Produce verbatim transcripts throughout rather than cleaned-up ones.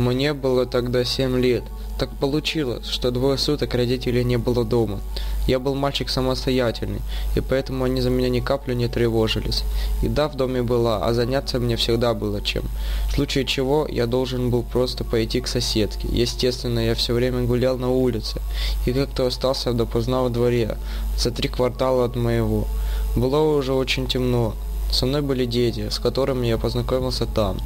Мне было тогда семь лет. Так получилось, что двое суток родителей не было дома. Я был мальчик самостоятельный, и поэтому они за меня ни капли не тревожились. Еда в доме была, а заняться мне всегда было чем. В случае чего, я должен был просто пойти к соседке. Естественно, я все время гулял на улице, и как-то остался допоздна во дворе, за три квартала от моего. Было уже очень темно. Со мной были дети, с которыми я познакомился там.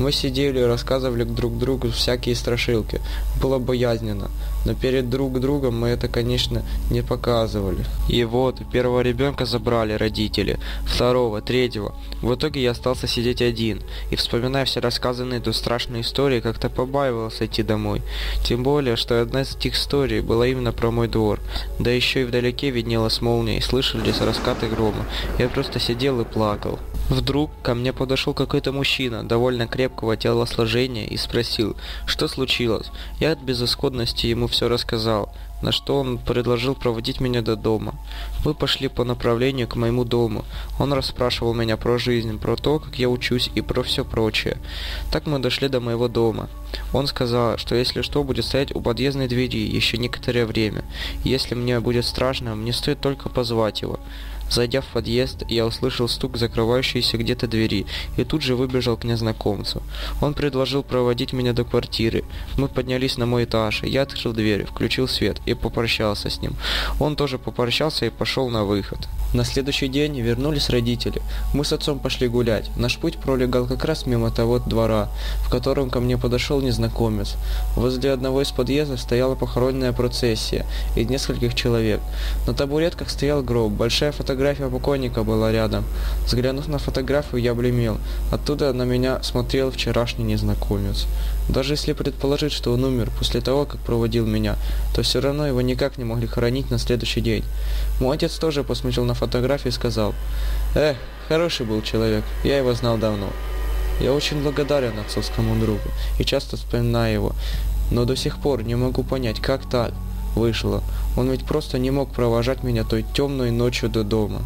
Мы сидели и рассказывали друг другу всякие страшилки. Было боязненно, но перед друг другом мы это, конечно, не показывали. И вот, первого ребенка забрали родители, второго, третьего. В итоге я остался сидеть один, и, вспоминая все рассказанные тут страшные истории, как-то побаивался идти домой. Тем более, что одна из этих историй была именно про мой двор. Да еще и вдалеке виднелась молния, и слышались раскаты грома. Я просто сидел и плакал. Вдруг ко мне подошел какой-то мужчина, довольно крепкого телосложения, и спросил, что случилось. Я от безысходности ему все рассказал, на что он предложил проводить меня до дома. Мы пошли по направлению к моему дому. Он расспрашивал меня про жизнь, про то, как я учусь и про все прочее. Так мы дошли до моего дома. Он сказал, что если что, будет стоять у подъездной двери еще некоторое время. Если мне будет страшно, мне стоит только позвать его. Зайдя в подъезд, я услышал стук закрывающейся где-то двери и тут же выбежал к незнакомцу. Он предложил проводить меня до квартиры. Мы поднялись на мой этаж, я открыл дверь, включил свет и попрощался с ним. Он тоже попрощался и пошел на выход. На следующий день вернулись родители. Мы с отцом пошли гулять. Наш путь пролегал как раз мимо того двора, в котором ко мне подошел незнакомец. Возле одного из подъездов стояла похоронная процессия из нескольких человек. На табуретках стоял гроб, большая фотография. Фотография покойника была рядом. Взглянув на фотографию, я блемел. Оттуда на меня смотрел вчерашний незнакомец. Даже если предположить, что он умер после того, как проводил меня, то все равно его никак не могли хоронить на следующий день. Мой отец тоже посмотрел на фотографию и сказал: «Эх, хороший был человек, я его знал давно». Я очень благодарен отцовскому другу и часто вспоминаю его, но до сих пор не могу понять, как так вышло. Он ведь просто не мог провожать меня той темной ночью до дома.